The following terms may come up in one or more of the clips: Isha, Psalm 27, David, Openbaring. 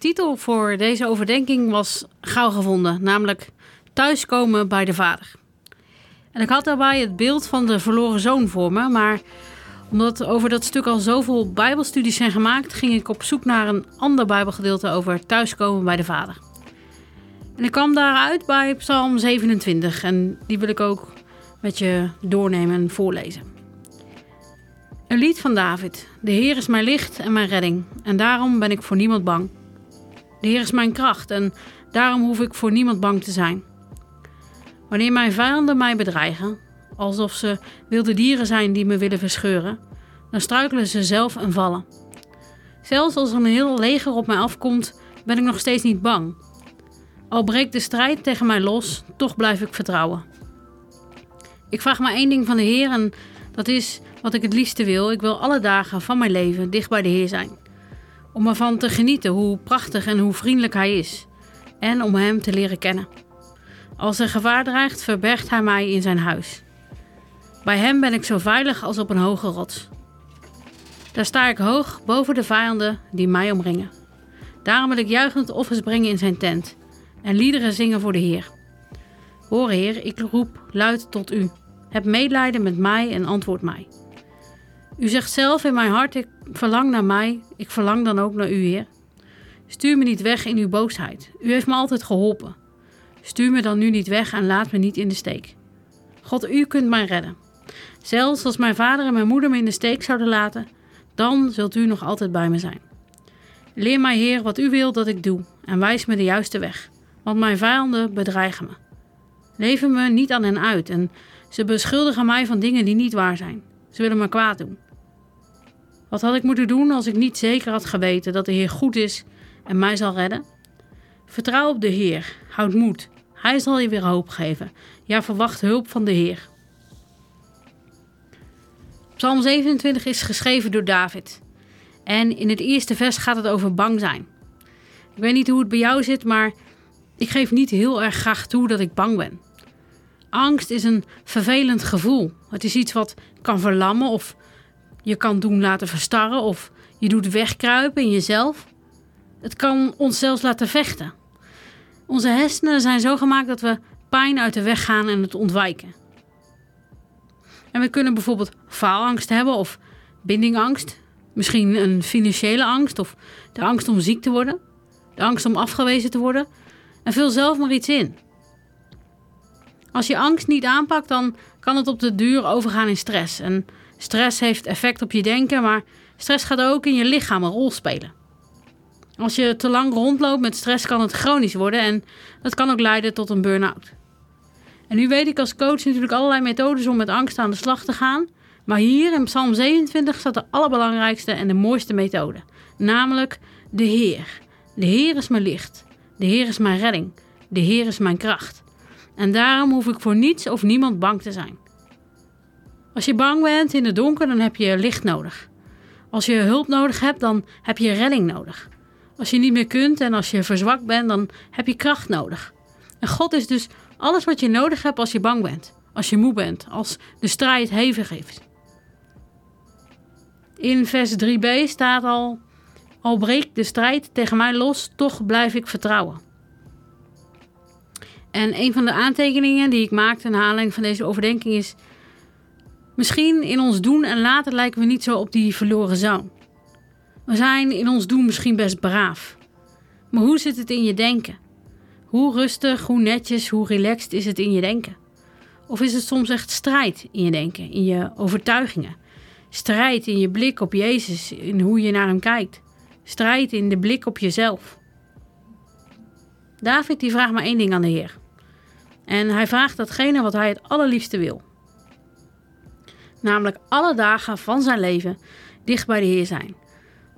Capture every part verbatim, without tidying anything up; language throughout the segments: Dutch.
de titel voor deze overdenking was gauw gevonden, namelijk thuiskomen bij de Vader. En ik had daarbij het beeld van de verloren zoon voor me, maar omdat over dat stuk al zoveel Bijbelstudies zijn gemaakt, ging ik op zoek naar een ander Bijbelgedeelte over thuiskomen bij de Vader. En ik kwam daaruit bij Psalm zevenentwintig en die wil ik ook met je doornemen en voorlezen. Een lied van David. De Heer is mijn licht en mijn redding en daarom ben ik voor niemand bang. De Heer is mijn kracht en daarom hoef ik voor niemand bang te zijn. Wanneer mijn vijanden mij bedreigen, alsof ze wilde dieren zijn die me willen verscheuren, dan struikelen ze zelf en vallen. Zelfs als er een heel leger op mij afkomt, ben ik nog steeds niet bang. Al breekt de strijd tegen mij los, toch blijf ik vertrouwen. Ik vraag maar één ding van de Heer en dat is wat ik het liefste wil. Ik wil alle dagen van mijn leven dicht bij de Heer zijn. Om ervan te genieten hoe prachtig en hoe vriendelijk Hij is. En om Hem te leren kennen. Als er gevaar dreigt, verbergt Hij mij in zijn huis. Bij Hem ben ik zo veilig als op een hoge rots. Daar sta ik hoog boven de vijanden die mij omringen. Daarom wil ik juichend offers brengen in zijn tent en liederen zingen voor de Heer. Hoor Heer, ik roep luid tot U. Heb medelijden met mij en antwoord mij. U zegt zelf in mijn hart, ik verlang naar mij, ik verlang dan ook naar U, Heer. Stuur me niet weg in Uw boosheid. U heeft me altijd geholpen. Stuur me dan nu niet weg en laat me niet in de steek. God, U kunt mij redden. Zelfs als mijn vader en mijn moeder me in de steek zouden laten, dan zult U nog altijd bij me zijn. Leer mij, Heer, wat U wil dat ik doe en wijs me de juiste weg, want mijn vijanden bedreigen me. Lever me niet aan hen uit en ze beschuldigen mij van dingen die niet waar zijn. Ze willen me kwaad doen. Wat had ik moeten doen als ik niet zeker had geweten dat de Heer goed is en mij zal redden? Vertrouw op de Heer, houd moed. Hij zal je weer hoop geven. Ja, verwacht hulp van de Heer. Psalm zevenentwintig is geschreven door David. En in het eerste vers gaat het over bang zijn. Ik weet niet hoe het bij jou zit, maar ik geef niet heel erg graag toe dat ik bang ben. Angst is een vervelend gevoel. Het is iets wat kan verlammen of je kan doen laten verstarren of je doet wegkruipen in jezelf. Het kan ons zelfs laten vechten. Onze hersenen zijn zo gemaakt dat we pijn uit de weg gaan en het ontwijken. En we kunnen bijvoorbeeld faalangst hebben of bindingangst. Misschien een financiële angst of de angst om ziek te worden. De angst om afgewezen te worden. En vul zelf maar iets in. Als je angst niet aanpakt, dan kan het op de duur overgaan in stress. En stress heeft effect op je denken, maar stress gaat ook in je lichaam een rol spelen. Als je te lang rondloopt met stress kan het chronisch worden en dat kan ook leiden tot een burn-out. En nu weet ik als coach natuurlijk allerlei methodes om met angst aan de slag te gaan. Maar hier in Psalm zevenentwintig staat de allerbelangrijkste en de mooiste methode. Namelijk de Heer. De Heer is mijn licht. De Heer is mijn redding. De Heer is mijn kracht. En daarom hoef ik voor niets of niemand bang te zijn. Als je bang bent in het donker, dan heb je licht nodig. Als je hulp nodig hebt, dan heb je redding nodig. Als je niet meer kunt en als je verzwakt bent, dan heb je kracht nodig. En God is dus alles wat je nodig hebt als je bang bent, als je moe bent, als de strijd hevig is. In vers drie b staat al, al breekt de strijd tegen mij los, toch blijf ik vertrouwen. En een van de aantekeningen die ik maakte naar aanleiding van deze overdenking is, misschien in ons doen en laten lijken we niet zo op die verloren zoon. We zijn in ons doen misschien best braaf. Maar hoe zit het in je denken? Hoe rustig, hoe netjes, hoe relaxed is het in je denken? Of is het soms echt strijd in je denken, in je overtuigingen? Strijd in je blik op Jezus, in hoe je naar hem kijkt. Strijd in de blik op jezelf. David die vraagt maar één ding aan de Heer. En hij vraagt datgene wat hij het allerliefste wil. Namelijk alle dagen van zijn leven dicht bij de Heer zijn.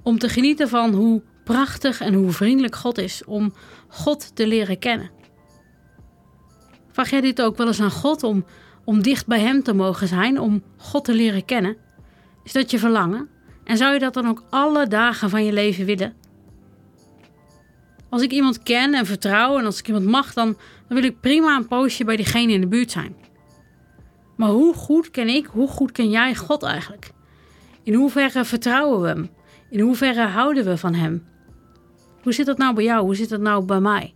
Om te genieten van hoe prachtig en hoe vriendelijk God is. Om God te leren kennen. Vraag jij dit ook wel eens aan God om, om dicht bij hem te mogen zijn? Om God te leren kennen? Is dat je verlangen? En zou je dat dan ook alle dagen van je leven willen? Als ik iemand ken en vertrouw en als ik iemand mag, dan, dan wil ik prima een poosje bij diegene in de buurt zijn. Maar hoe goed ken ik, hoe goed ken jij God eigenlijk? In hoeverre vertrouwen we hem? In hoeverre houden we van hem? Hoe zit dat nou bij jou? Hoe zit dat nou bij mij?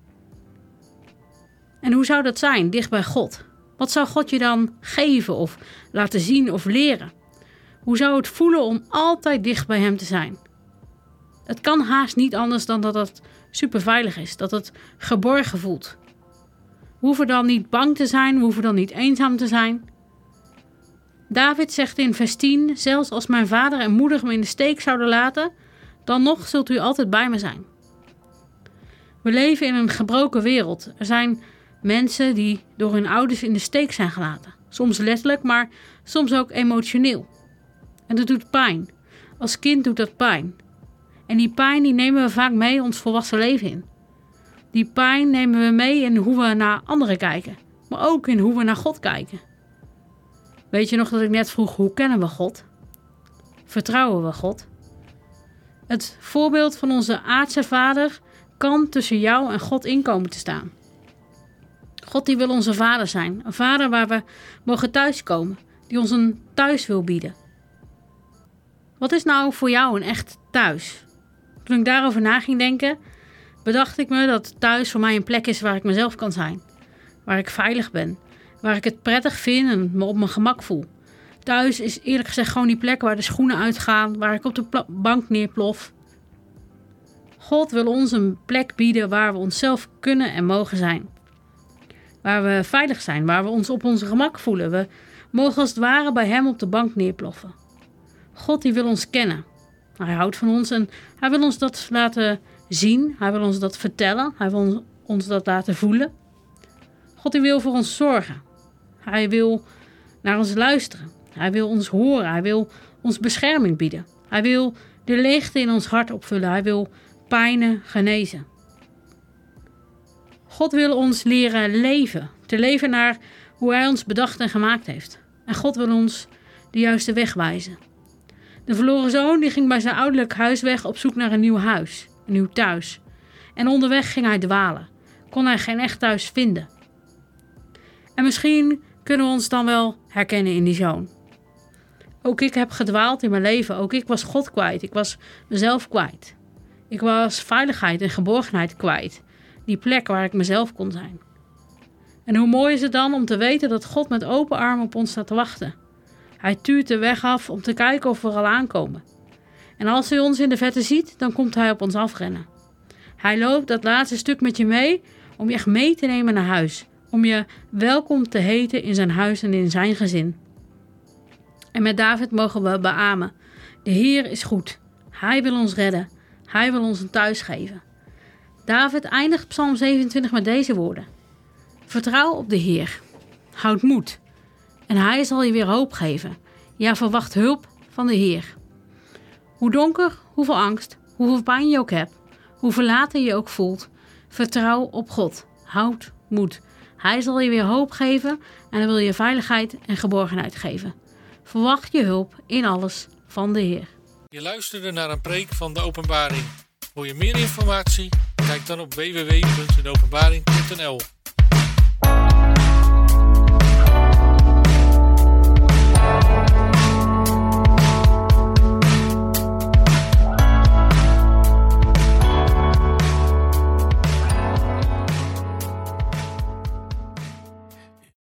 En hoe zou dat zijn, dicht bij God? Wat zou God je dan geven of laten zien of leren? Hoe zou het voelen om altijd dicht bij hem te zijn? Het kan haast niet anders dan dat het superveilig is, dat het geborgen voelt. We hoeven dan niet bang te zijn, we hoeven dan niet eenzaam te zijn. David zegt in vers tien, zelfs als mijn vader en moeder me in de steek zouden laten, dan nog zult u altijd bij me zijn. We leven in een gebroken wereld. Er zijn mensen die door hun ouders in de steek zijn gelaten. Soms letterlijk, maar soms ook emotioneel. En dat doet pijn. Als kind doet dat pijn. En die pijn die nemen we vaak mee ons volwassen leven in. Die pijn nemen we mee in hoe we naar anderen kijken. Maar ook in hoe we naar God kijken. Weet je nog dat ik net vroeg, hoe kennen we God? Vertrouwen we God? Het voorbeeld van onze aardse vader kan tussen jou en God inkomen te staan. God die wil onze vader zijn. Een vader waar we mogen thuiskomen. Die ons een thuis wil bieden. Wat is nou voor jou een echt thuis? Toen ik daarover na ging denken, bedacht ik me dat thuis voor mij een plek is waar ik mezelf kan zijn. Waar ik veilig ben. Waar ik het prettig vind en me op mijn gemak voel. Thuis is eerlijk gezegd gewoon die plek waar de schoenen uitgaan. Waar ik op de pla- bank neerplof. God wil ons een plek bieden waar we onszelf kunnen en mogen zijn. Waar we veilig zijn, waar we ons op ons gemak voelen. We mogen als het ware bij hem op de bank neerploffen. God die wil ons kennen. Hij houdt van ons en hij wil ons dat laten zien. Hij wil ons dat vertellen. Hij wil ons dat laten voelen. God die wil voor ons zorgen. Hij wil naar ons luisteren. Hij wil ons horen. Hij wil ons bescherming bieden. Hij wil de leegte in ons hart opvullen. Hij wil pijnen genezen. God wil ons leren leven. Te leven naar hoe hij ons bedacht en gemaakt heeft. En God wil ons de juiste weg wijzen. De verloren zoon die ging bij zijn ouderlijk huis weg op zoek naar een nieuw huis. Een nieuw thuis. En onderweg ging hij dwalen. Kon hij geen echt thuis vinden. En misschien kunnen we ons dan wel herkennen in die zoon. Ook ik heb gedwaald in mijn leven. Ook ik was God kwijt. Ik was mezelf kwijt. Ik was veiligheid en geborgenheid kwijt. Die plek waar ik mezelf kon zijn. En hoe mooi is het dan om te weten dat God met open armen op ons staat te wachten. Hij tuurt de weg af om te kijken of we er al aankomen. En als hij ons in de verte ziet, dan komt hij op ons afrennen. Hij loopt dat laatste stuk met je mee om je echt mee te nemen naar huis. Om je welkom te heten in zijn huis en in zijn gezin. En met David mogen we beamen. De Heer is goed. Hij wil ons redden. Hij wil ons een thuis geven. David eindigt Psalm zevenentwintig met deze woorden. Vertrouw op de Heer. Houd moed. En hij zal je weer hoop geven. Ja, verwacht hulp van de Heer. Hoe donker, hoeveel angst, hoeveel pijn je ook hebt, hoe verlaten je ook voelt, vertrouw op God. Houd moed. Hij zal je weer hoop geven en hij wil je veiligheid en geborgenheid geven. Verwacht je hulp in alles van de Heer. Je luisterde naar een preek van de Openbaring. Wil je meer informatie? Kijk dan op w w w punt de openbaring punt n l.